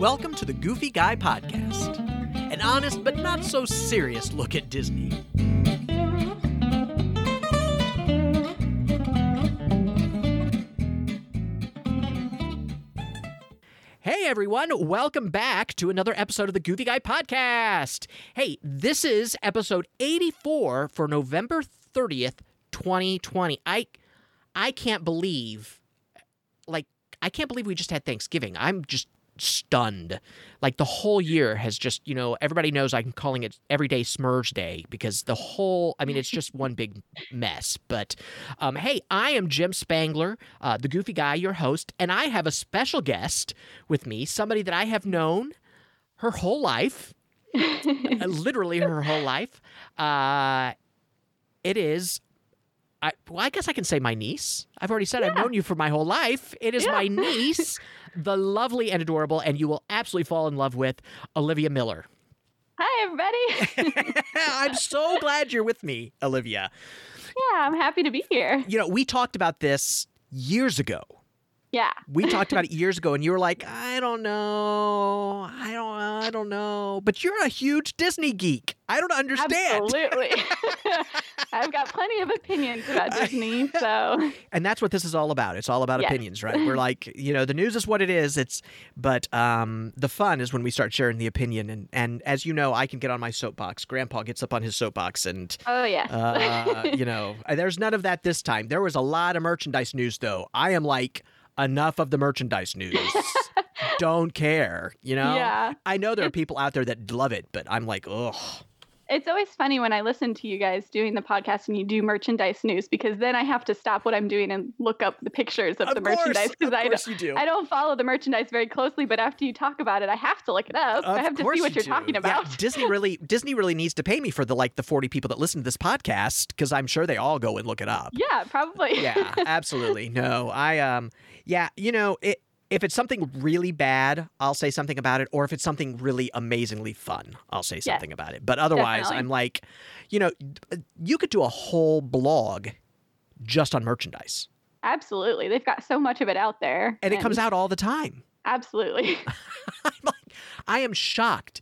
Welcome to the Goofy Guy Podcast, an honest but not so serious look at Disney. Hey everyone, welcome back to another episode of the Goofy Guy Podcast. Hey, this is episode 84 for November 30th, 2020. I can't believe, we just had Thanksgiving. I'm just stunned. Like, the whole year has just, you know, everybody knows I'm calling it Everyday Smurge Day because the whole, it's just one big mess. But, hey, I am Jim Spangler, the Goofy Guy, your host, and I have a special guest with me, somebody that I have known her whole life, literally her whole life. It is... I guess I can say my niece. I've already said I've known you for my whole life. It is my niece, the lovely and adorable, and you will absolutely fall in love with, Olivia Miller. Hi, everybody. I'm so glad you're with me, Olivia. Yeah, I'm happy to be here. You know, we talked about this years ago. Yeah. We talked about it years ago, and you were like, I don't know. But you're a huge Disney geek. I don't understand. Absolutely. I've got plenty of opinions about Disney, so. And that's what this is all about. It's all about opinions, right? We're like, you know, the news is what it is. But the fun is when we start sharing the opinion. And as you know, I can get on my soapbox. Grandpa gets up on his soapbox, and you know, there's none of that this time. There was a lot of merchandise news, though. I am like, enough of the merchandise news. Don't care, you know? Yeah. I know there are people out there that love it, but I'm like, ugh. It's always funny when I listen to you guys doing the podcast and you do merchandise news, because then I have to stop what I'm doing and look up the pictures of the merchandise, because I don't follow the merchandise very closely. But after you talk about it, I have to look it up. I have to see what you're talking about. Yeah, Disney really needs to pay me for the 40 people that listen to this podcast, because I'm sure they all go and look it up. Yeah, probably. Yeah, absolutely. No, if it's something really bad, I'll say something about it. Or if it's something really amazingly fun, I'll say something about it. But otherwise, definitely. I'm like, you know, you could do a whole blog just on merchandise. Absolutely. They've got so much of it out there. And it comes out all the time. Absolutely. I am shocked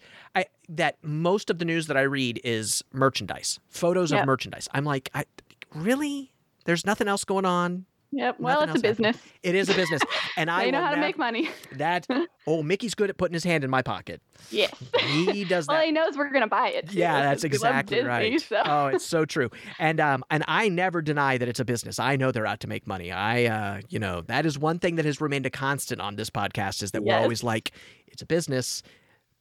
that most of the news that I read is merchandise, photos of merchandise. I'm like, really? There's nothing else going on? Yep. Well, it's a business. It is a business. And I know how to make money. Mickey's good at putting his hand in my pocket. Yes. He does that. Well, he knows we're going to buy it. Too. Yeah, that's exactly right. Oh, it's so true. And I never deny that it's a business. I know they're out to make money. I that is one thing that has remained a constant on this podcast, is that we're always like, it's a business.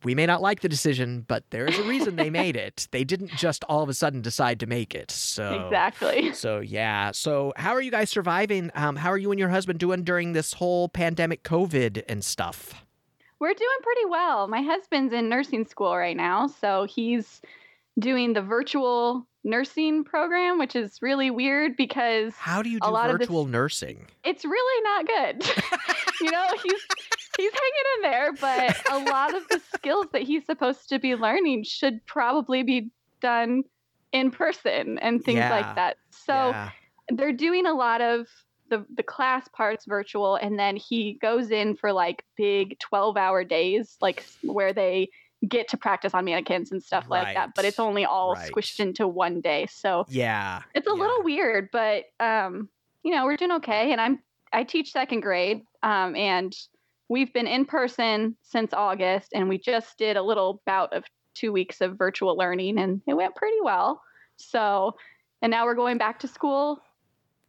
We may not like the decision, but there is a reason they made it. They didn't just all of a sudden decide to make it. So exactly. So, yeah. So how are you guys surviving? How are you and your husband doing during this whole pandemic, COVID and stuff? We're doing pretty well. My husband's in nursing school right now, so he's doing the virtual nursing program, which is really weird because how do you do virtual nursing? It's really not good. You know, he's hanging in there, but a lot of the skills that he's supposed to be learning should probably be done in person and things like that. So they're doing a lot of the class parts virtual, and then he goes in for like big 12-hour days, like where they get to practice on mannequins and stuff like that, but it's only all squished into one day. So it's a little weird, but you know, we're doing okay. And I teach second grade, and we've been in person since August, and we just did a little bout of 2 weeks of virtual learning, and it went pretty well. So, and now we're going back to school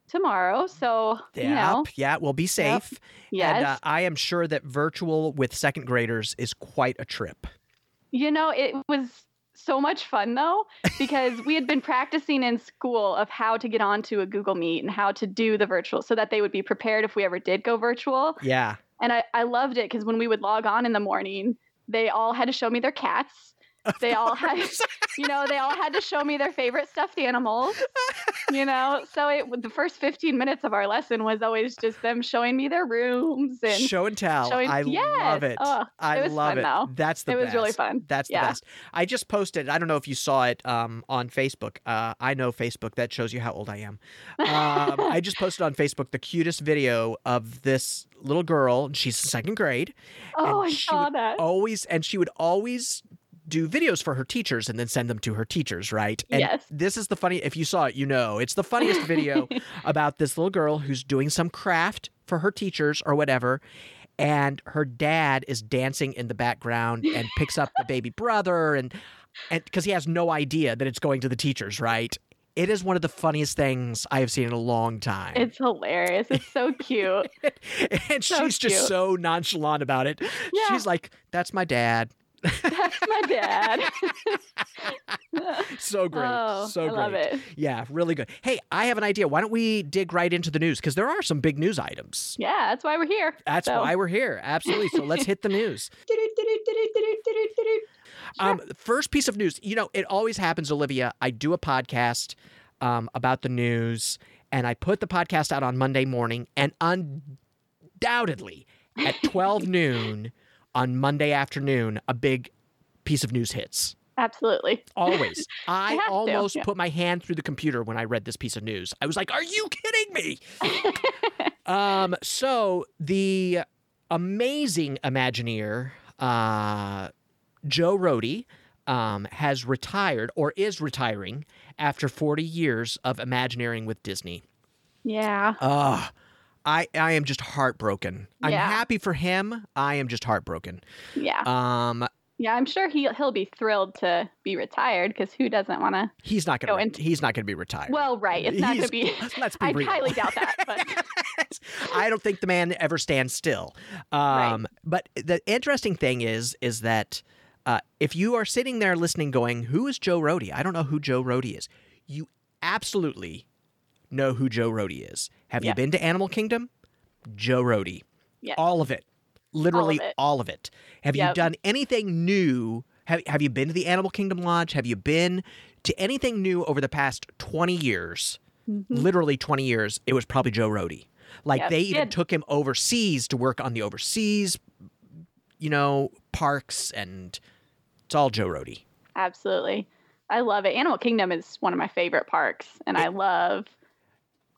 tomorrow. So, you know. Yeah, we'll be safe. Yep. Yes. And I am sure that virtual with second graders is quite a trip. You know, it was so much fun, though, because we had been practicing in school of how to get onto a Google Meet and how to do the virtual so that they would be prepared if we ever did go virtual. Yeah. And I loved it because when we would log on in the morning, they all had to show me their cats. They all had, they all had to show me their favorite stuffed animals, So the first 15 minutes of our lesson was always just them showing me their rooms and show and tell. I love it. Oh, it was fun though. That's the best. It was really fun. That's the best. I just posted, I don't know if you saw it on Facebook. I know Facebook, that shows you how old I am. I just posted on Facebook the cutest video of this little girl, and she's in second grade. Oh, I saw that. She would always do videos for her teachers and then send them to her teachers, right? And yes. This is the funny, if you saw it, it's the funniest video about this little girl who's doing some craft for her teachers or whatever. And her dad is dancing in the background and picks up the baby brother and because he has no idea that it's going to the teachers, right? It is one of the funniest things I have seen in a long time. It's hilarious. It's so cute. And so she's cute. Just so nonchalant about it. Yeah. She's like, that's my dad. That's my dad. So great. Oh, so great. I love it. Yeah, really good. Hey, I have an idea. Why don't we dig right into the news? Because there are some big news items. Yeah, that's why we're here. Absolutely. So let's hit the news. Sure. First piece of news. It always happens, Olivia. I do a podcast about the news, and I put the podcast out on Monday morning, and undoubtedly at 12 noon, on Monday afternoon, a big piece of news hits. Absolutely. Always. I almost put my hand through the computer when I read this piece of news. I was like, are you kidding me? So the amazing Imagineer, Joe Rohde, has retired or is retiring after 40 years of Imagineering with Disney. Yeah. I am just heartbroken. Yeah. I'm happy for him. I am just heartbroken. Yeah. I'm sure he'll be thrilled to be retired because who doesn't want to? He's not going to be retired. Well, right. It's not going to be. Let's be real. I highly doubt that. But. I don't think the man ever stands still. Right. But the interesting thing is that if you are sitting there listening, going, "Who is Joe Rohde?" I don't know who Joe Rohde is. You absolutely know who Joe Rohde is. Have you been to Animal Kingdom? Joe Rohde. Yes. All of it. Literally all of it. Have you done anything new? Have you been to the Animal Kingdom Lodge? Have you been to anything new over the past 20 years? Mm-hmm. Literally 20 years. It was probably Joe Rohde. They even took him overseas to work on the overseas, parks, and it's all Joe Rohde. Absolutely. I love it. Animal Kingdom is one of my favorite parks, and I love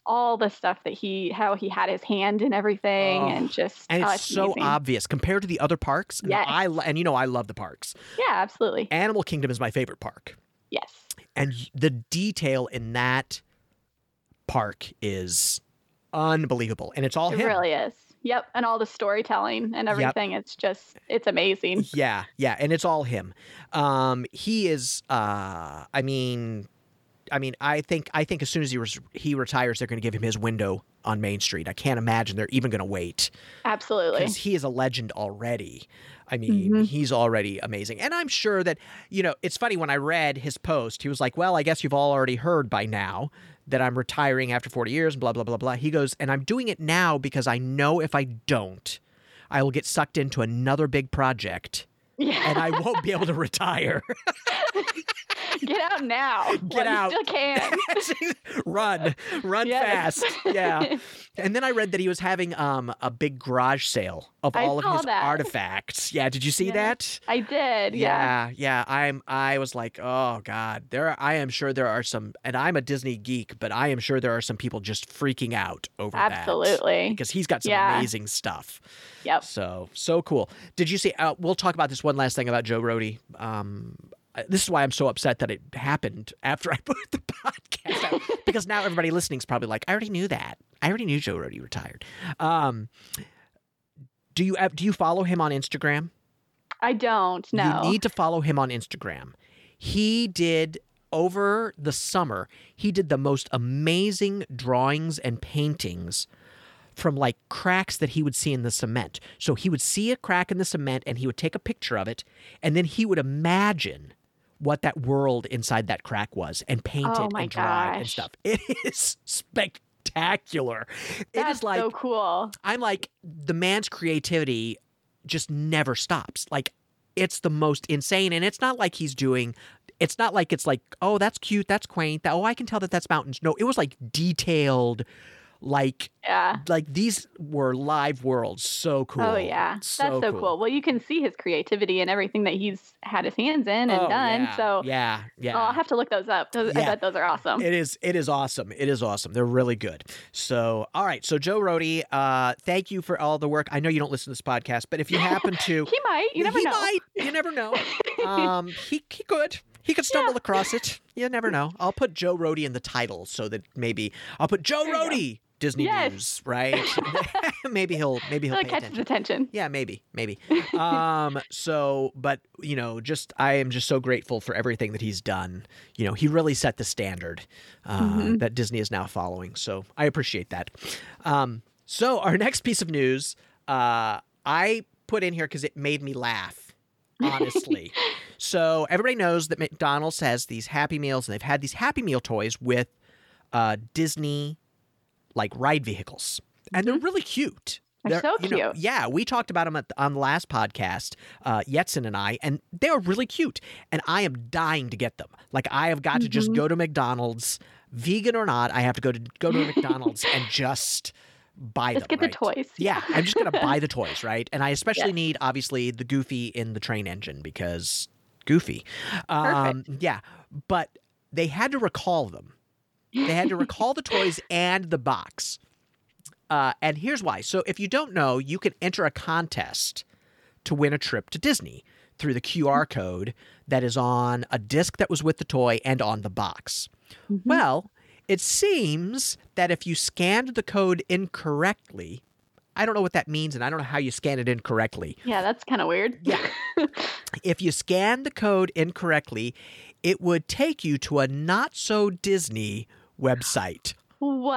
all the stuff that how he had his hand in everything and it's so amazing. Obvious compared to the other parks. Yes. I love the parks. Yeah, absolutely. Animal Kingdom is my favorite park. Yes. And the detail in that park is unbelievable. And it's all him. It really is. Yep. And all the storytelling and everything. Yep. It's just, it's amazing. Yeah. Yeah. And it's all him. He is, I think as soon as he retires, they're going to give him his window on Main Street. I can't imagine they're even going to wait. Absolutely. Because he is a legend already. I mean, he's already amazing. And I'm sure that, it's funny when I read his post, he was like, well, I guess you've all already heard by now that I'm retiring after 40 years and blah, blah, blah, blah. He goes, and I'm doing it now because I know if I don't, I will get sucked into another big project and I won't be able to retire. Get out now. Get out. You still can. Run fast. Yeah. And then I read that he was having a big garage sale of all of his artifacts. Yeah. Did you see that? I did. Yeah. Yeah. I was like, oh God, I am sure there are some, and I'm a Disney geek, but I am sure there are some people just freaking out over that. Absolutely. Because he's got some amazing stuff. Yep. So cool. Did you see, we'll talk about this one last thing about Joe Rohde. This is why I'm so upset that it happened after I put the podcast out, because now everybody listening is probably like, I already knew that. I already knew Joe Rohde retired. Do you follow him on Instagram? I don't, no. You need to follow him on Instagram. He did, over the summer, the most amazing drawings and paintings from cracks that he would see in the cement. So he would see a crack in the cement and he would take a picture of it, and then he would imagine what that world inside that crack was and paint it and draw it and stuff. It is spectacular. That's so cool. I'm like, the man's creativity just never stops. it's the most insane. And it's not like he's doing, it's not like it's like, oh, that's cute, that's quaint, oh, I can tell that that's mountains. No, it was like detailed, like, yeah, like these were live worlds. So cool. Oh yeah, so that's so cool. Well, you can see his creativity and everything that he's had his hands in and done. Yeah. So yeah. I'll have to look those up. I bet those are awesome. It is awesome. They're really good. So all right. So Joe Rohde, thank you for all the work. I know you don't listen to this podcast, but if you happen to, he might. You never know. He could. He could stumble across it. You never know. I'll put Joe Rohde in the title so that maybe I'll put Joe Rohde Disney News, right? maybe he'll pay catch his attention. Yeah, maybe. So, but you know, I am just so grateful for everything that he's done. You know, he really set the standard that Disney is now following. So I appreciate that. So our next piece of news, I put in here because it made me laugh, honestly. So everybody knows that McDonald's has these Happy Meals, and they've had these Happy Meal toys with Disney, like, ride vehicles. And they're really cute. They're so cute. You know, yeah, we talked about them on the last podcast, Yetson and I, and they are really cute. And I am dying to get them. Like, I have got to just go to McDonald's, vegan or not, I have to go to McDonald's and just buy them. Just get the toys. Yeah, I'm just going to buy the toys, right? And I especially need, obviously, the Goofy in the train engine because Goofy. Perfect. Yeah, but they had to recall them. They had to recall the toys and the box. And here's why. So if you don't know, you can enter a contest to win a trip to Disney through the QR code that is on a disc that was with the toy and on the box. Mm-hmm. Well, it seems that if you scanned the code incorrectly, I don't know what that means, and I don't know how you scan it incorrectly. Yeah, that's kind of weird. Yeah. If you scan the code incorrectly, it would take you to a not-so-Disney website. What?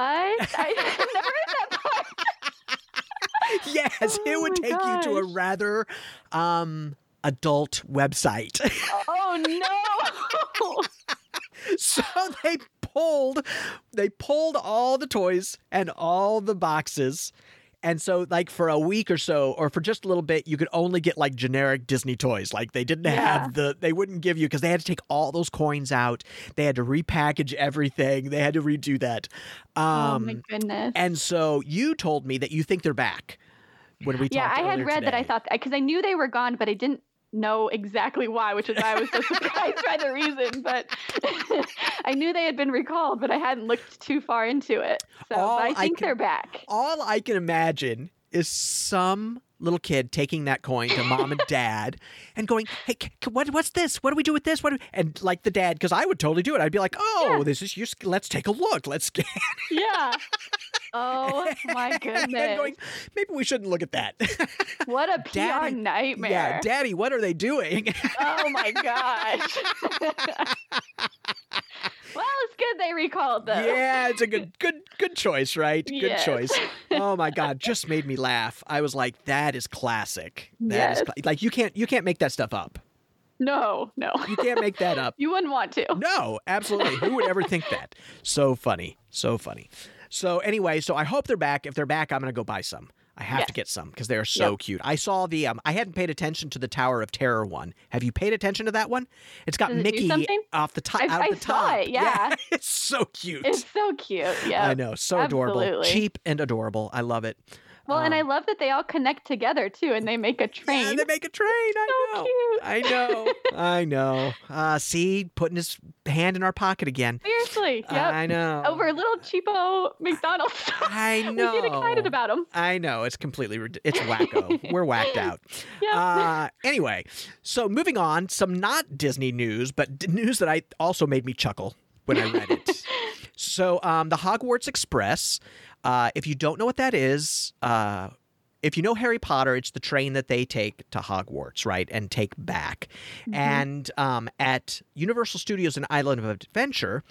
I've never heard that part. Yes, it would take you to a rather adult website. Oh, no. So they pulled all the toys and all the boxes. And so, like, for a week or so, or for just a little bit, you could only get, like, generic Disney toys. Like, they didn't have they wouldn't give you, because they had to take all those coins out. They had to repackage everything. They had to redo that. Oh, my goodness. And so you told me that you think they're back when we talked earlier. Yeah, I had read today. That I thought, because I knew they were gone, but I didn't know exactly why, which is why I was so surprised by the reason. But I knew they had been recalled, but I hadn't looked too far into it. So I think they're back. All I can imagine is some little kid taking that coin to mom and dad and going, hey, what's this? What do we do with this? And like the dad, because I would totally do it. I'd be like, this is your, let's take a look. Let's scan. Yeah. Oh, my goodness. And going, maybe we shouldn't look at that. What a PR nightmare. Yeah, Daddy, what are they doing? Oh, my gosh. Well, it's good they recalled them. Yeah, it's a good choice, right? Yes. Good choice. Oh, my God. Just made me laugh. I was like, that is classic. Like, you can't make that stuff up. No. You can't make that up. You wouldn't want to. No, absolutely. Who would ever think that? So funny. So anyway, I hope they're back. If they're back, I'm going to go buy some. I have to get some because they are so cute. I saw the I hadn't paid attention to the Tower of Terror one. Have you paid attention to that one? It's got Mickey off the top. I saw it, yeah. It's so cute. It's so cute, yeah. I know, so adorable. Cheap and adorable. I love it. Well, and I love that they all connect together, too, and they make a train. Yeah, they make a train. I know. See, putting his hand in our pocket again. Seriously. Yep. I know. Over little cheapo McDonald's stuff. I know. We get excited about them. I know. It's completely – it's wacko. We're whacked out. Yep. Anyway, so moving on, some not Disney news, but news that I also made me chuckle when I read it. So the Hogwarts Express – if you don't know what that is, if you know Harry Potter, it's the train that they take to Hogwarts, right, and take back. Mm-hmm. And at Universal Studios in Island of Adventure,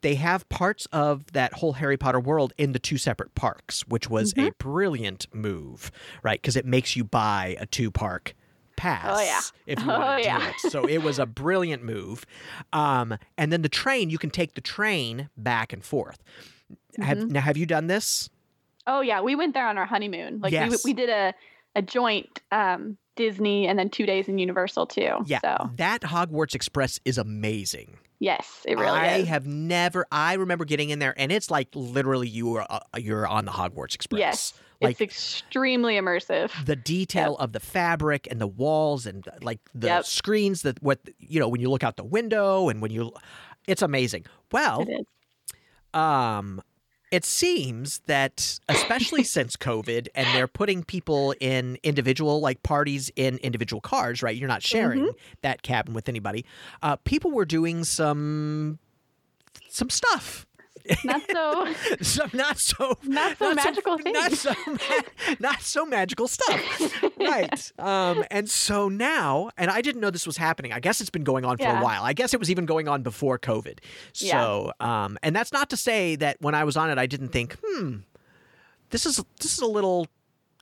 they have parts of that whole Harry Potter world in the two separate parks, which was a brilliant move, right, because it makes you buy a two-park pass if you want to do it. So it was a brilliant move. And then the train, you can take the train back and forth. Have you done this? Oh, yeah. We went there on our honeymoon. We did a joint Disney and then 2 days in Universal too. Yeah, so that Hogwarts Express is amazing. Yes, it really is. I remember getting in there and it's like literally you're on the Hogwarts Express. Yes, like, it's extremely immersive. The detail of the fabric and the walls and like the screens that when you look out the window and it's amazing. Well, it is. It seems that, especially since COVID, and they're putting people in individual, like, parties in individual cars, right? You're not sharing that cabin with anybody. People were doing some stuff. Not so magical stuff. Right. And so now, and I didn't know this was happening. I guess it's been going on for a while. I guess it was even going on before COVID. So, and that's not to say that when I was on it, I didn't think, this is a little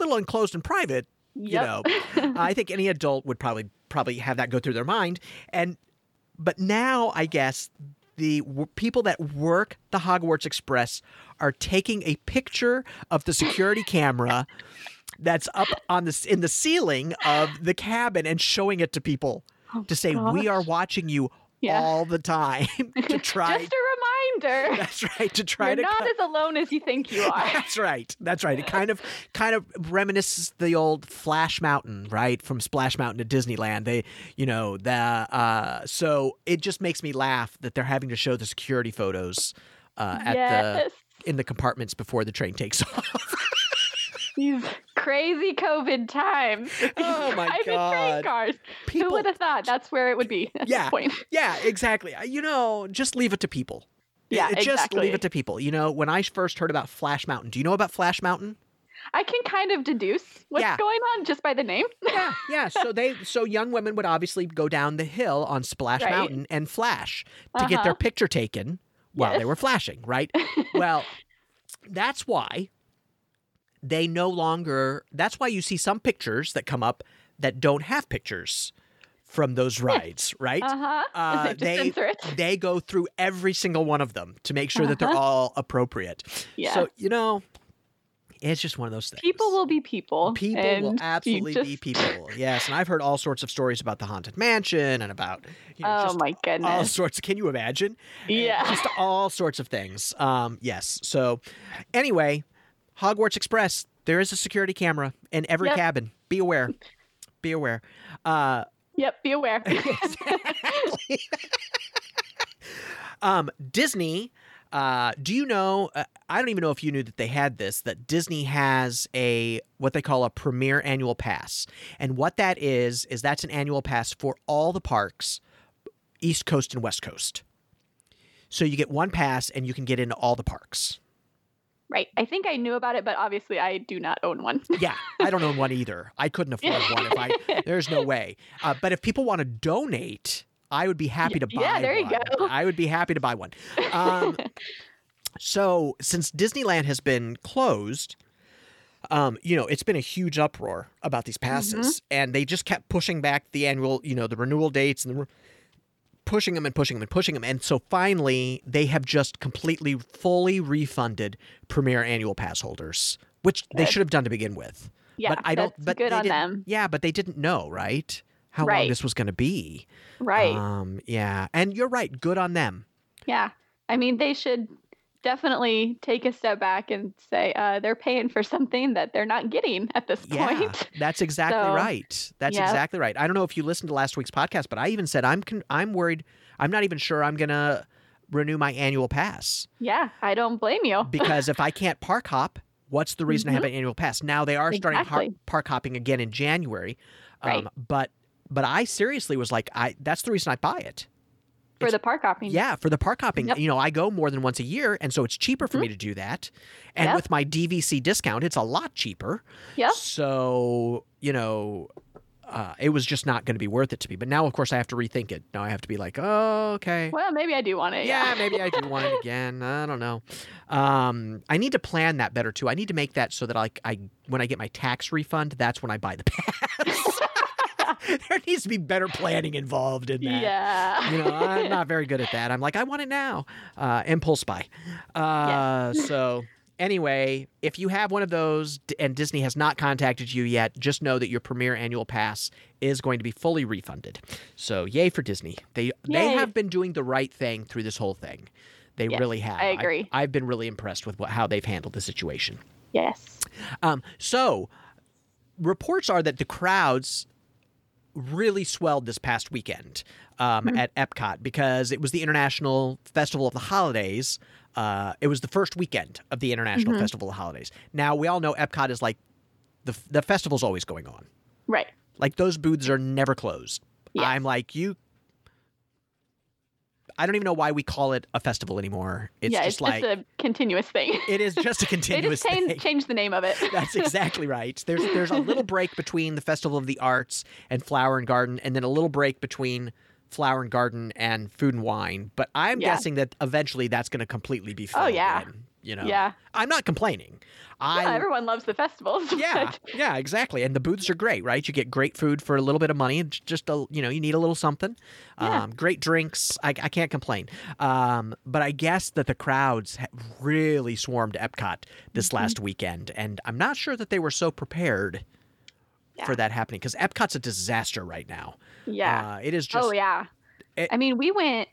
enclosed and private, you know. I think any adult would probably have that go through their mind. But now I guess the people that work the Hogwarts Express are taking a picture of the security camera that's up in the ceiling of the cabin and showing it to people to say, we are watching you all the time. To try. Just a reminder. That's right. To try. You're not as alone as you think you are. That's right. That's right. It kind of reminisces the old Flash Mountain, right? From Splash Mountain to Disneyland. So it just makes me laugh that they're having to show the security photos in the compartments before the train takes off. These crazy COVID times. Oh my God. Cars. Who would have thought that's where it would be at this point? Yeah, exactly. Just leave it to people. Yeah, just leave it to people. When I first heard about Flash Mountain, do you know about Flash Mountain? I can kind of deduce what's going on just by the name. Yeah. So young women would obviously go down the hill on Splash Mountain and flash to get their picture taken while they were flashing, right? Well, that's why. That's why you see some pictures that come up that don't have pictures from those rides, right? They go through every single one of them to make sure that they're all appropriate. Yeah. So, it's just one of those things. People will be people. People will absolutely be people. Yes. And I've heard all sorts of stories about the Haunted Mansion and about, my goodness, all sorts. Can you imagine? Yeah. Just all sorts of things. Yes. So anyway, Hogwarts Express, there is a security camera in every cabin. Be aware. Be aware. Be aware. Exactly. Disney, do you know, I don't even know if you knew that they had this, that Disney has what they call a Premier Annual Pass. And what that is that's an annual pass for all the parks, East Coast and West Coast. So you get one pass and you can get into all the parks. Right. I think I knew about it, but obviously I do not own one. Yeah. I don't own one either. I couldn't afford one. There's no way. But if people want to donate, I would be happy to buy one. Yeah, there you go. I would be happy to buy one. So since Disneyland has been closed, it's been a huge uproar about these passes. And they just kept pushing back the annual, the renewal dates and pushing them and pushing them and pushing them. And so finally, they have just completely, fully refunded Premier Annual Pass holders, which they should have done to begin with. Yeah, but good on them. Yeah, but they didn't know, right? How long this was going to be. Right. Yeah. And you're right. Good on them. Yeah. I mean, they should definitely take a step back and say they're paying for something that they're not getting at this point. That's exactly right. That's exactly right. I don't know if you listened to last week's podcast, but I even said I'm worried. I'm not even sure I'm going to renew my annual pass. Yeah, I don't blame you. Because if I can't park hop, what's the reason I have an annual pass? Now they are starting park hopping again in January. Right. But I seriously was like, that's the reason I buy it. For the park hopping. Yeah, for the park hopping. Yep. I go more than once a year, and so it's cheaper for me to do that. And with my DVC discount, it's a lot cheaper. Yeah. So, it was just not going to be worth it to me. But now, of course, I have to rethink it. Now I have to be like, oh, okay. Well, maybe I do want it. Yeah, maybe I do want it again. I don't know. I need to plan that better, too. I need to make that so that when I get my tax refund, that's when I buy the pass. There needs to be better planning involved in that. Yeah. I'm not very good at that. I'm like, I want it now. Impulse buy. So Anyway, if you have one of those and Disney has not contacted you yet, just know that your Premier Annual Pass is going to be fully refunded. So yay for Disney. They have been doing the right thing through this whole thing. They really have. I agree. I've been really impressed with how they've handled the situation. Yes. So reports are that the crowds really swelled this past weekend at Epcot because it was the International Festival of the Holidays. It was the first weekend of the International Festival of the Holidays. Now, we all know Epcot is like the festival's always going on. Right. Like those booths are never closed. Yes. I'm like, I don't even know why we call it a festival anymore. It's just a continuous thing. It is just a continuous thing. They just changed the name of it. That's exactly right. There's a little break between the Festival of the Arts and Flower and Garden, and then a little break between Flower and Garden and Food and Wine. But I'm guessing that eventually that's going to completely be filled in. You know? Yeah. I'm not complaining. Everyone loves the festivals. Yeah, exactly. And the booths are great, right? You get great food for a little bit of money. Just, you need a little something. Yeah. Great drinks. I can't complain. But I guess that the crowds really swarmed Epcot this last weekend. And I'm not sure that they were so prepared for that happening. Because Epcot's a disaster right now. Yeah. It is just... Oh, yeah. We went...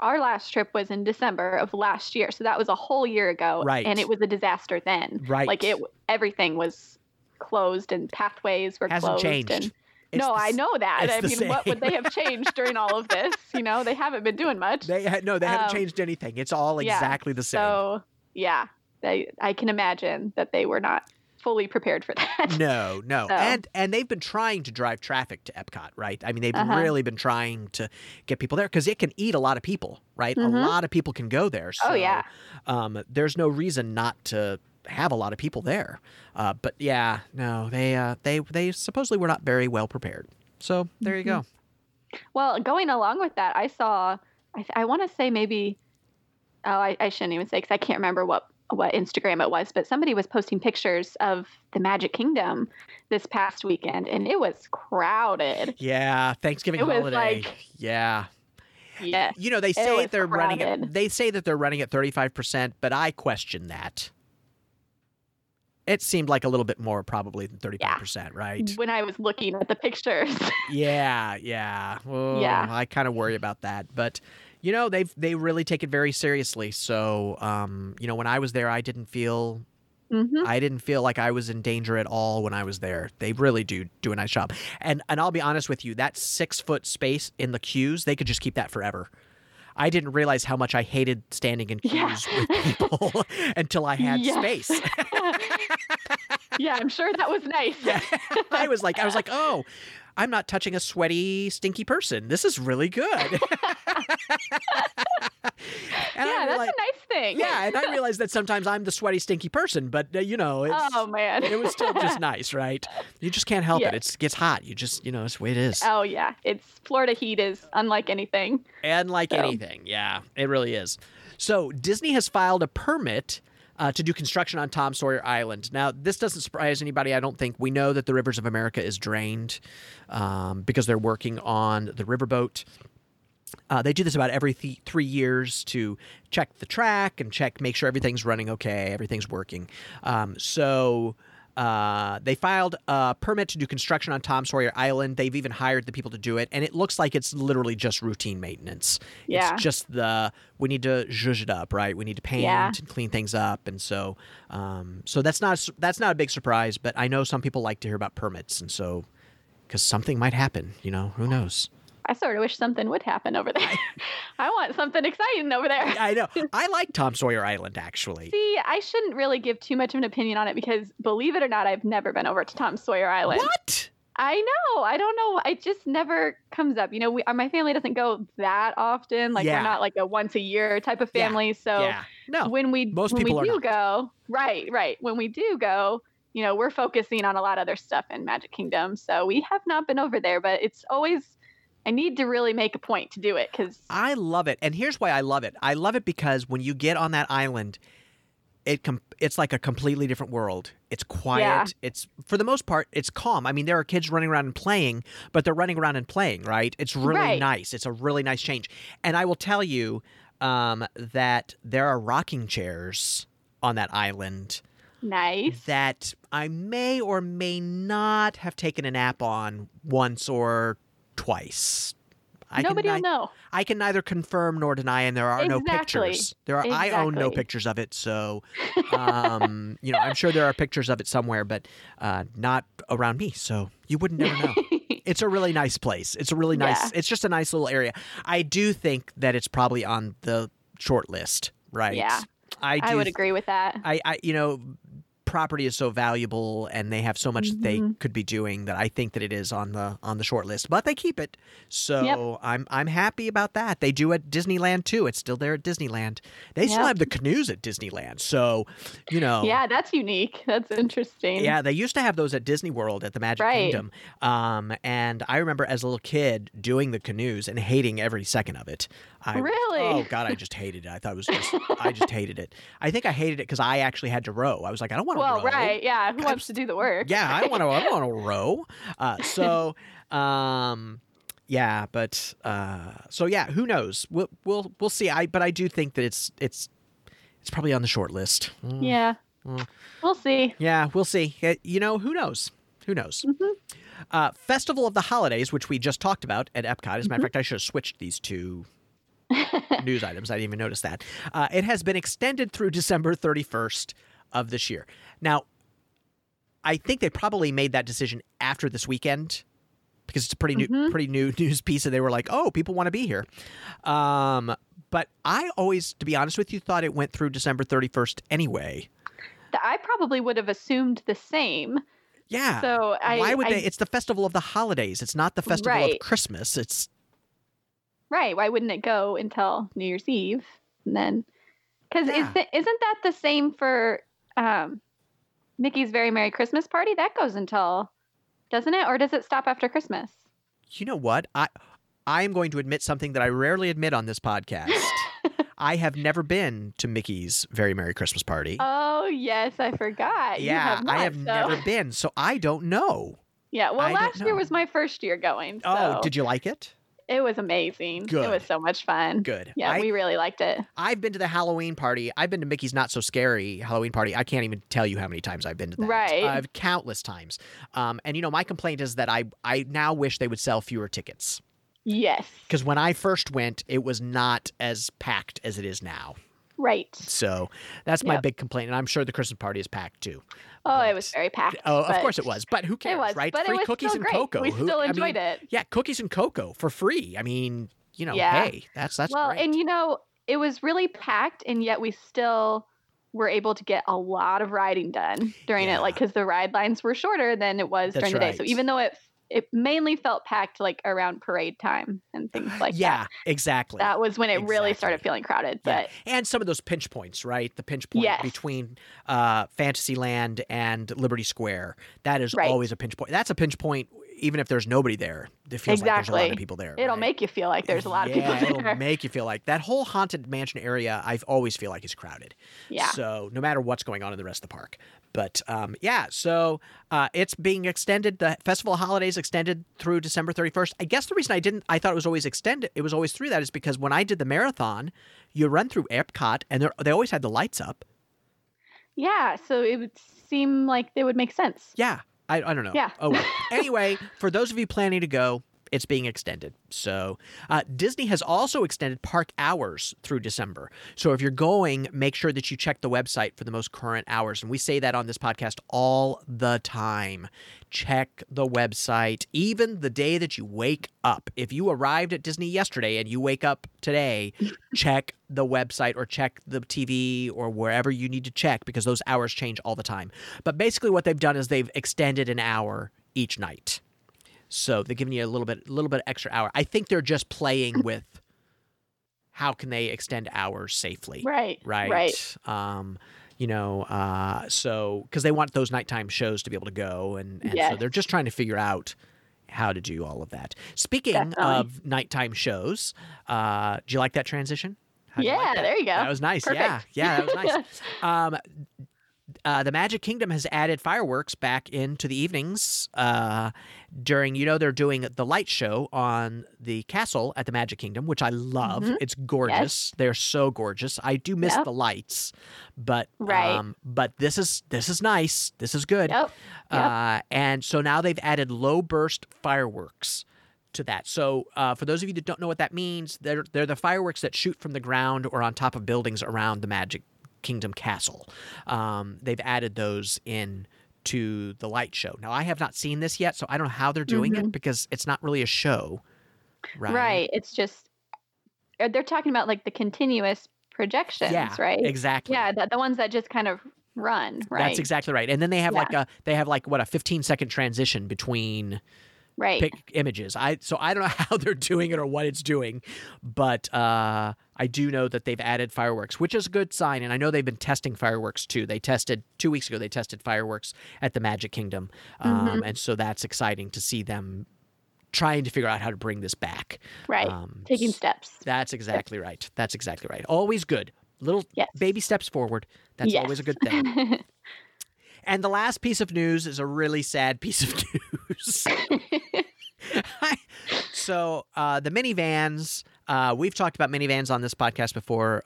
Our last trip was in December of last year. So that was a whole year ago. Right. And it was a disaster then. Right. Like everything was closed and pathways were closed. Hasn't changed. I know that. What would they have changed during all of this? They haven't been doing much. They haven't changed anything. It's all exactly the same. So, yeah, I can imagine that they were not fully prepared for that. No. So. And they've been trying to drive traffic to Epcot, right? I mean, they've really been trying to get people there because it can eat a lot of people, right? Mm-hmm. A lot of people can go there. So, there's no reason not to have a lot of people there. They supposedly were not very well prepared. So there you go. Well, going along with that, I saw, I want to say maybe, I shouldn't even say because I can't remember what Instagram it was, but somebody was posting pictures of the Magic Kingdom this past weekend and it was crowded. Yeah. Thanksgiving holiday. Was like, yeah. They say they're running at 35%, but I question that. It seemed like a little bit more probably than 35%, right? When I was looking at the pictures. Yeah. Oh, yeah. I kind of worry about that, but they really take it very seriously. So, when I was there, I didn't feel like I was in danger at all when I was there. They really do a nice job. And I'll be honest with you, that 6-foot space in the queues, they could just keep that forever. I didn't realize how much I hated standing in queues with people until I had space. Yeah, I'm sure that was nice. Yeah. I was like, oh, I'm not touching a sweaty, stinky person. This is really good. That's a nice thing. Yeah, and I realized that sometimes I'm the sweaty, stinky person, but it was still just nice, right? You just can't help it. It gets hot. You just, it's the way it is. Oh yeah, Florida heat is unlike anything. Yeah, it really is. So Disney has filed a permit to do construction on Tom Sawyer Island. Now, this doesn't surprise anybody, I don't think. We know that the Rivers of America is drained because they're working on the riverboat. They do this about every 3 years to check the track and make sure everything's running okay, everything's working. They filed a permit to do construction on Tom Sawyer Island. They've even hired the people to do it. And it looks like it's literally just routine maintenance. Yeah. It's just we need to zhuzh it up, right? We need to paint and clean things up. And so, that's not a big surprise, but I know some people like to hear about permits. And so, cause something might happen, who knows? I sort of wish something would happen over there. I want something exciting over there. I know. I like Tom Sawyer Island, actually. See, I shouldn't really give too much of an opinion on it because, believe it or not, I've never been over to Tom Sawyer Island. What? I know. I don't know. It just never comes up. My family doesn't go that often. Like, we're not like a once a year type of family. Yeah. So No. When we do go... we're focusing on a lot of other stuff in Magic Kingdom. So we have not been over there, but it's always... I need to really make a point to do it because... I love it. And here's why I love it. I love it because when you get on that island, it's like a completely different world. It's quiet. Yeah. It's, for the most part, it's calm. I mean, there are kids running around and playing, but they're running around and playing, right? It's really nice. It's a really nice change. And I will tell you that there are rocking chairs on that island. Nice. That I may or may not have taken a nap on once or twice. Nobody will know. I can neither confirm nor deny, and there are no pictures. I own no pictures of it, so I'm sure there are pictures of it somewhere, but not around me, so you wouldn't ever know. It's a really nice place. It's a really nice. Yeah. It's just a nice little area. I do think that it's probably on the short list, right? Yeah, I would agree with that. Property is so valuable, and they have so much that they could be doing that I think that it is on the short list. But they keep it, so yep. I'm happy about that. They do at Disneyland too. It's still there at Disneyland. They still have the canoes at Disneyland. So, yeah, that's unique. That's interesting. Yeah, they used to have those at Disney World at the Magic Kingdom. And I remember as a little kid doing the canoes and hating every second of it. Really? Oh God, I just hated it. I thought it was I just hated it. I think I hated it because I actually had to row. I was like, I don't want to. Well, row. Right, yeah. Who wants to do the work? Yeah, I don't want to row. So who knows? We'll see. But I do think that it's probably on the short list. Yeah, we'll see. Yeah, we'll see. Who knows? Who knows? Mm-hmm. Festival of the Holidays, which we just talked about at Epcot. As a matter of fact, I should have switched these two news items. I didn't even notice that. It has been extended through December 31st. Of this year. Now, I think they probably made that decision after this weekend because it's a pretty new news piece, and they were like, "Oh, people want to be here." But I always, to be honest with you, thought it went through December 31st anyway. I probably would have assumed the same. Yeah. So why would they? It's the Festival of the Holidays. It's not the Festival of Christmas. It's right. Why wouldn't it go until New Year's Eve and then? Because isn't that the same for? Mickey's Very Merry Christmas Party, that goes until, doesn't it? Or does it stop after Christmas? You know what? I am going to admit something that I rarely admit on this podcast. I have never been to Mickey's Very Merry Christmas Party. Oh, yes. I forgot. Yeah, you have not, I have never been. So I don't know. Yeah. Well, last year was my first year going. So. Oh, did you like it? It was amazing. Good. It was so much fun. Good. Yeah, we really liked it. I've been to the Halloween party. I've been to Mickey's Not So Scary Halloween party. I can't even tell you how many times I've been to that. Right. Countless times. My complaint is that I now wish they would sell fewer tickets. Yes. Because when I first went, it was not as packed as it is now. Right. So that's my big complaint. And I'm sure the Christmas party is packed too. Oh, it was very packed. Oh, of course it was. But who cares, right? But free cookies and cocoa. We still enjoyed it. Yeah, cookies and cocoa for free. I mean, hey, that's great. Well, and it was really packed, and yet we still were able to get a lot of riding done during it, because the ride lines were shorter than it was during the day. So even though it mainly felt packed like around parade time and things like that. Yeah, exactly. That was when it really started feeling crowded. But and some of those pinch points, right? The pinch point between Fantasyland and Liberty Square. That is always a pinch point. That's a pinch point even if there's nobody there. It feels like there's a lot of people there. It'll make you feel like there's a lot of people there. It'll make you feel like that whole Haunted Mansion area I always feel like is crowded. Yeah. So no matter what's going on in the rest of the park. But so it's being extended. The Festival of Holidays extended through December 31st. I guess the reason I thought it was always extended. It was always through that is because when I did the marathon, you run through Epcot and they always had the lights up. Yeah. So it would seem like they would make sense. Yeah. I don't know. Yeah. Oh, well. Anyway, for those of you planning to go, it's being extended. So Disney has also extended park hours through December. So if you're going, make sure that you check the website for the most current hours. And we say that on this podcast all the time. Check the website, even the day that you wake up. If you arrived at Disney yesterday and you wake up today, check the website or check the TV or wherever you need to check because those hours change all the time. But basically what they've done is they've extended an hour each night. So they're giving you a little bit extra hour. I think they're just playing with how can they extend hours safely. Right. Because they want those nighttime shows to be able to go. And so they're just trying to figure out how to do all of that. Speaking of nighttime shows, do you like that transition? There you go. That was nice. Perfect. Yeah, that was nice. the Magic Kingdom has added fireworks back into the evenings during, you know, they're doing the light show on the castle at the Magic Kingdom, which I love. Mm-hmm. It's gorgeous. Yes. They're so gorgeous. I do miss the lights, but this is nice. This is good. Yep. And so now they've added low burst fireworks to that. So for those of you that don't know what that means, they're the fireworks that shoot from the ground or on top of buildings around the Magic Kingdom Castle. They've added those in to the light show. Now, I have not seen this yet, so I don't know how they're doing it because it's not really a show. Right. It's just, they're talking about like the continuous projections, right? Exactly. Yeah. The ones that just kind of run, right? That's exactly right. And then they have a 15-second transition between pick images. So I don't know how they're doing it or what it's doing, but I do know that they've added fireworks, which is a good sign. And I know they've been testing fireworks too. They tested 2 weeks ago. They tested fireworks at the Magic Kingdom, and so that's exciting to see them trying to figure out how to bring this back. Right, taking steps. That's exactly right. That's exactly right. Always good. Little baby steps forward. That's always a good thing. And the last piece of news is a really sad piece of news. So the Minnie Vans, we've talked about Minnie Vans on this podcast before.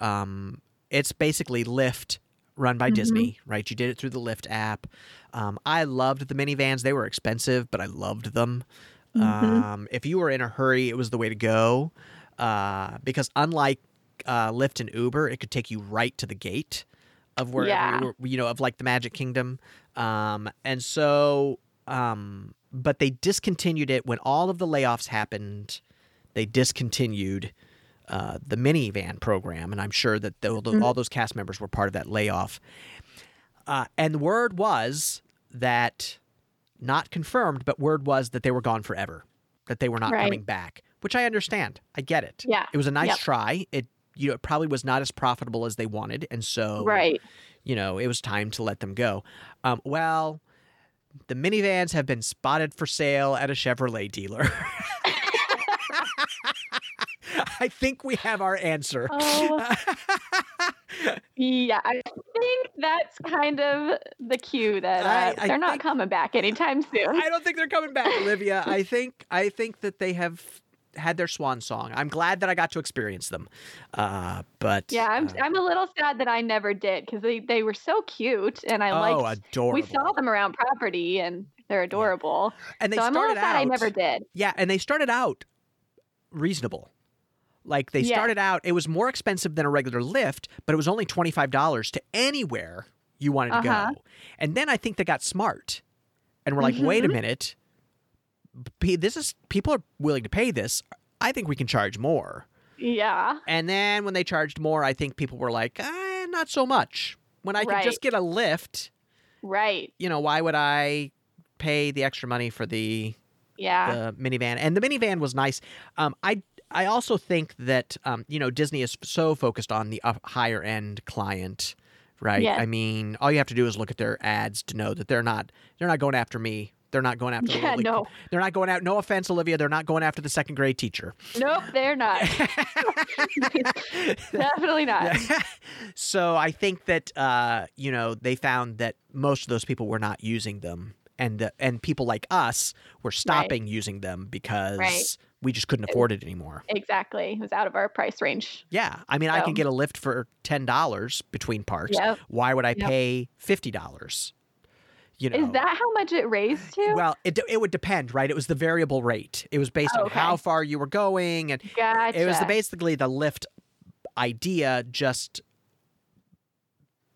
It's basically Lyft run by Disney, right? You did it through the Lyft app. I loved the Minnie Vans. They were expensive, but I loved them. If you were in a hurry, it was the way to go because unlike Lyft and Uber, it could take you right to the gate of wherever you know, of like the Magic Kingdom. And so, but they discontinued it when all of the layoffs happened. They discontinued the minivan program. And I'm sure that all those cast members were part of that layoff. And the word was that, not confirmed, but word was that they were gone forever, that they were not coming back, which I understand. I get it. Yeah. It was a nice try. It probably was not as profitable as they wanted. And so, you know, it was time to let them go. Well, the minivans have been spotted for sale at a Chevrolet dealer. I think we have our answer. Yeah, I think that's kind of the cue that they're not coming back anytime soon. I don't think they're coming back, Olivia. I think that they have had their swan song. I'm glad that I got to experience them. But yeah, I'm a little sad that I never did because they were so cute and adorable. We saw them around property and they're adorable. Yeah. And I'm a little sad I never did. Yeah, and they started out reasonable. Like they started out, it was more expensive than a regular Lyft, but it was only $25 to anywhere you wanted to go. And then I think they got smart and were like, wait a minute, people are willing to pay this. I think we can charge more. Yeah. And then when they charged more, I think people were like, not so much. When I could just get a Lyft, you know, why would I pay the extra money for the minivan? And the minivan was nice. I also think that, you know, Disney is so focused on the higher end client, right? Yes. I mean, all you have to do is look at their ads to know that they're not going after me. They're not going after They're not going out. No offense, Olivia. They're not going after the second grade teacher. Nope, they're not. Definitely not. Yeah. So I think that, you know, they found that most of those people were not using them. And people like us were stopping using them because we just couldn't afford it anymore. Exactly. It was out of our price range. Yeah. I mean, I can get a Lyft for $10 between parks. Yep. Why would I pay $50? You know, is that how much it raised to? Well, it would depend, right? It was the variable rate. It was based on how far you were going. And it was basically the Lyft idea, just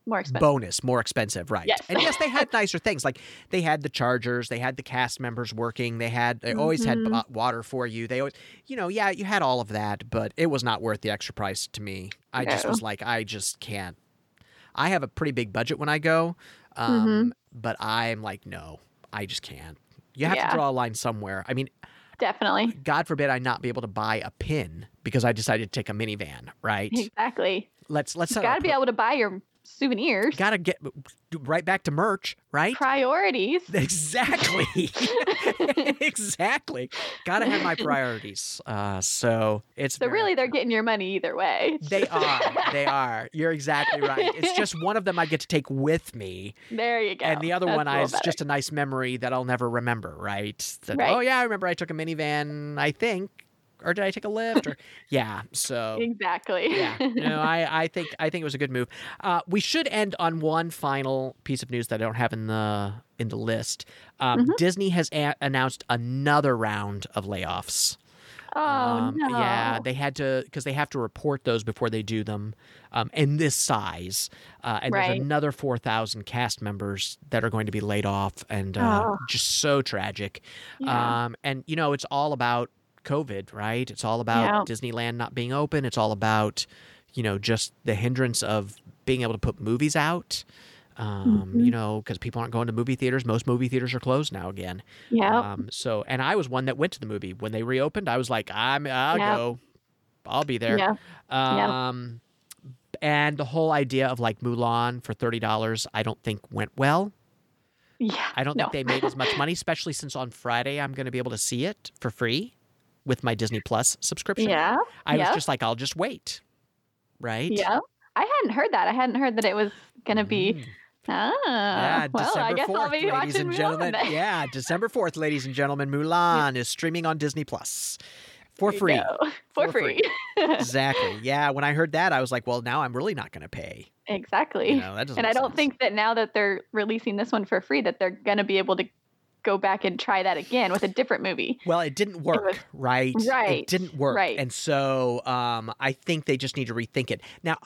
more expensive. Bonus, more expensive, right. Yes. And yes, they had nicer things. Like they had the chargers, they had the cast members working, they always had water for you. They always, you know, you had all of that, but it was not worth the extra price to me. I just was like, I just can't. I have a pretty big budget when I go, but I'm like, no, I just can't. You have to draw a line somewhere. I mean, definitely. God forbid I not be able to buy a pin because I decided to take a minivan, right? Exactly. Let's you got to be able to buy your souvenirs. Got to get right back to merch, right? Priorities. Exactly. Exactly. Got to have my priorities. So it's so really they're getting your money either way. They are. They are. You're exactly right. It's just one of them I get to take with me. There you go. And the other That's one is just a nice memory that I'll never remember, right? That, right. Oh, yeah, I remember I took a minivan, I think. Or did I take a Lyft? Or yeah, so exactly. Yeah, no, I think it was a good move. We should end on one final piece of news that I don't have in the list. Disney has announced another round of layoffs. Oh no! Yeah, they had to because they have to report those before they do them, in this size. And there's another 4,000 cast members that are going to be laid off, and just so tragic. Yeah. And you know, it's all about COVID, right? It's all about Disneyland not being open. It's all about, you know, just the hindrance of being able to put movies out, you know, because people aren't going to movie theaters. Most movie theaters are closed now again. Yeah. So, and I was one that went to the movie when they reopened. I was like, I'll go, I'll be there. Yeah. And the whole idea of like Mulan for $30, I don't think went well. Yeah. I don't think they made as much money, especially since on Friday, I'm going to be able to see it for free with my Disney Plus subscription. Yeah. I was just like, I'll just wait. Right? Yeah. I hadn't heard that. I hadn't heard that it was going to be December 4th, I'll be ladies and gentlemen. Yeah, December 4th, ladies and gentlemen, Mulan is streaming on Disney Plus for free. For free. Exactly. Yeah, when I heard that, I was like, well, now I'm really not going to pay. Exactly. You know, that doesn't and I don't think that now that they're releasing this one for free that they're going to be able to go back and try that again with a different movie. Well, it didn't work, right? Right. It didn't work. Right. And so I think they just need to rethink it. Now,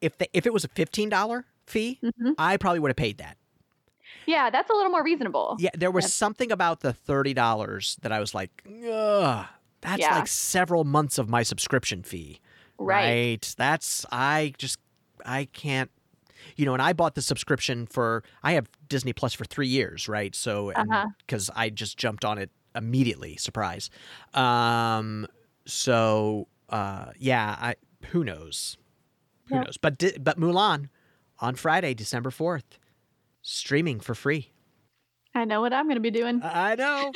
if it was a $15 fee, I probably would have paid that. Yeah, that's a little more reasonable. Yeah, there was something about the $30 that I was like, ugh, that's like several months of my subscription fee. Right. That's, I can't. You know, and I bought the subscription I have Disney Plus for 3 years, right? So, because I just jumped on it immediately, surprise. Who knows? Who knows? But Mulan on Friday, December 4th, streaming for free. I know what I'm going to be doing. I know.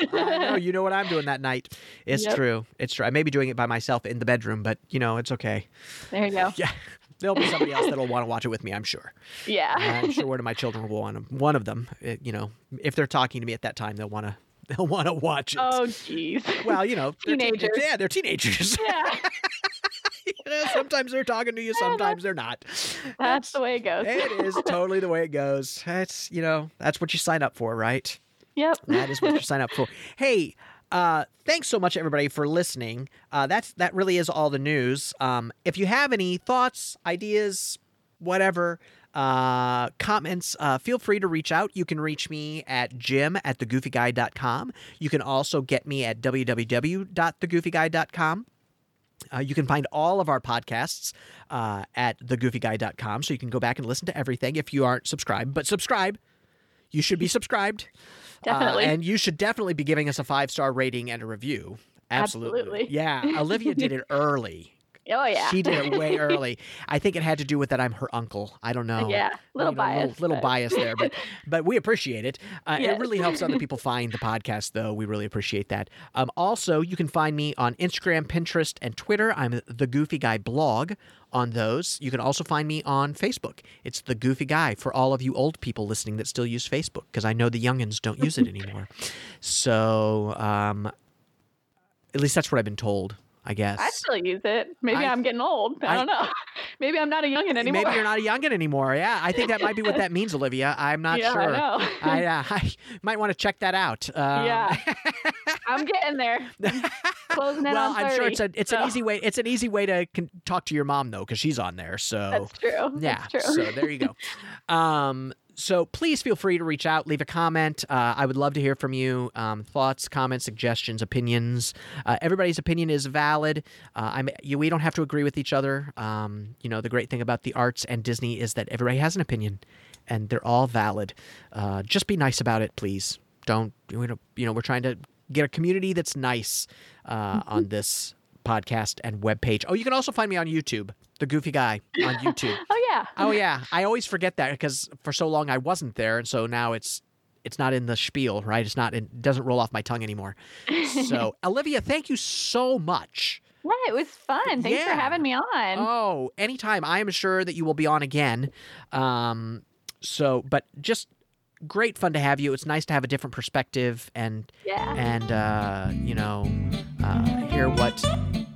You know what I'm doing that night. It's true. It's true. I may be doing it by myself in the bedroom, but, you know, it's okay. There you go. Yeah. There'll be somebody else that'll want to watch it with me, I'm sure. Yeah. I'm sure one of my children will want to, one of them, you know, if they're talking to me at that time, they'll want to watch it. Oh, geez. Well, you know. Teenagers. They're teenagers. Yeah. You know, sometimes they're talking to you, sometimes they're not. That's the way it goes. It is totally the way it goes. That's, you know, that's what you sign up for, right? Yep. That is what you sign up for. Hey, thanks so much, everybody, for listening. That really is all the news. If you have any thoughts, ideas, whatever, comments, feel free to reach out. You can reach me at jim@thegoofyguy.com. You can also get me at www.thegoofyguy.com. You can find all of our podcasts at thegoofyguy.com, so you can go back and listen to everything if you aren't subscribed. But subscribe. You should be subscribed. Definitely. And you should definitely be giving us a 5-star rating and a review. Absolutely. Yeah. Olivia did it early. Oh, yeah. She did it way early. I think it had to do with that I'm her uncle. I don't know. Yeah. Little bias there, but we appreciate it. It really helps other people find the podcast, though. We really appreciate that. Also, you can find me on Instagram, Pinterest, and Twitter. I'm The Goofy Guy Blog on those. You can also find me on Facebook. It's The Goofy Guy for all of you old people listening that still use Facebook, because I know the youngins don't use it anymore. So at least that's what I've been told. I guess. I still use it. Maybe I'm getting old. I don't know. Maybe I'm not a youngin' anymore. Maybe you're not a youngin' anymore. Yeah. I think that might be what that means, Olivia. I'm not sure. I might want to check that out. I'm getting there. Closing in on 30. Well, I'm sure it's an easy way. It's an easy way to talk to your mom, though, because she's on there. So that's true. Yeah. That's true. So there you go. So please feel free to reach out, leave a comment. I would love to hear from you. Thoughts, comments, suggestions, opinions. Everybody's opinion is valid. We don't have to agree with each other. You know, the great thing about the arts and Disney is that everybody has an opinion, and they're all valid. Just be nice about it, please. We're trying to get a community that's nice on this podcast and webpage. Oh, you can also find me on YouTube. The Goofy Guy on YouTube. Oh, yeah. I always forget that because for so long I wasn't there. And so now it's not in the spiel, right? It's not. It doesn't roll off my tongue anymore. So, Olivia, thank you so much. Yeah, it was fun. Thanks for having me on. Oh, anytime. I am sure that you will be on again. But just great fun to have you. It's nice to have a different perspective and hear what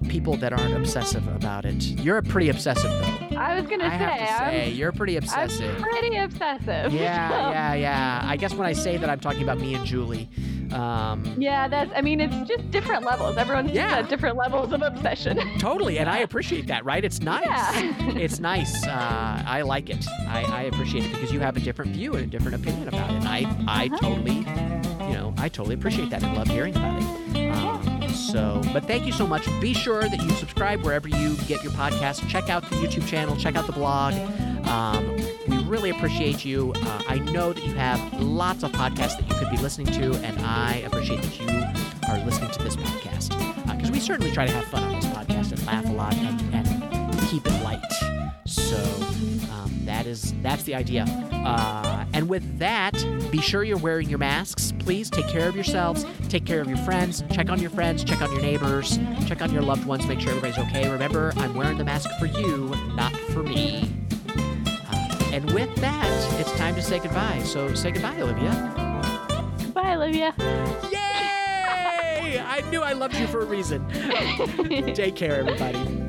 people that aren't obsessive about it. You're pretty obsessive, though. I was going to say. You're pretty obsessive. I'm pretty obsessive. Yeah. I guess when I say that, I'm talking about me and Julie. It's just different levels. Everyone's just at different levels of obsession. Totally, and I appreciate that, right? It's nice. Yeah. It's nice. I like it. I appreciate it because you have a different view and a different opinion about it. And I totally appreciate that and love hearing about it. But thank you so much. Be sure that you subscribe wherever you get your podcast. Check out the YouTube channel. Check out the blog. We really appreciate you. I know that you have lots of podcasts that you could be listening to, and I appreciate that you are listening to this podcast because we certainly try to have fun on this podcast and laugh a lot and keep it light. So that's the idea. And with that, be sure you're wearing your masks. Please take care of yourselves. Take care of your friends. Check on your friends. Check on your neighbors. Check on your loved ones. Make sure everybody's okay. Remember, I'm wearing the mask for you, not for me. And with that, it's time to say goodbye. So say goodbye, Olivia. Goodbye, Olivia. Yay! I knew I loved you for a reason. Take care, everybody.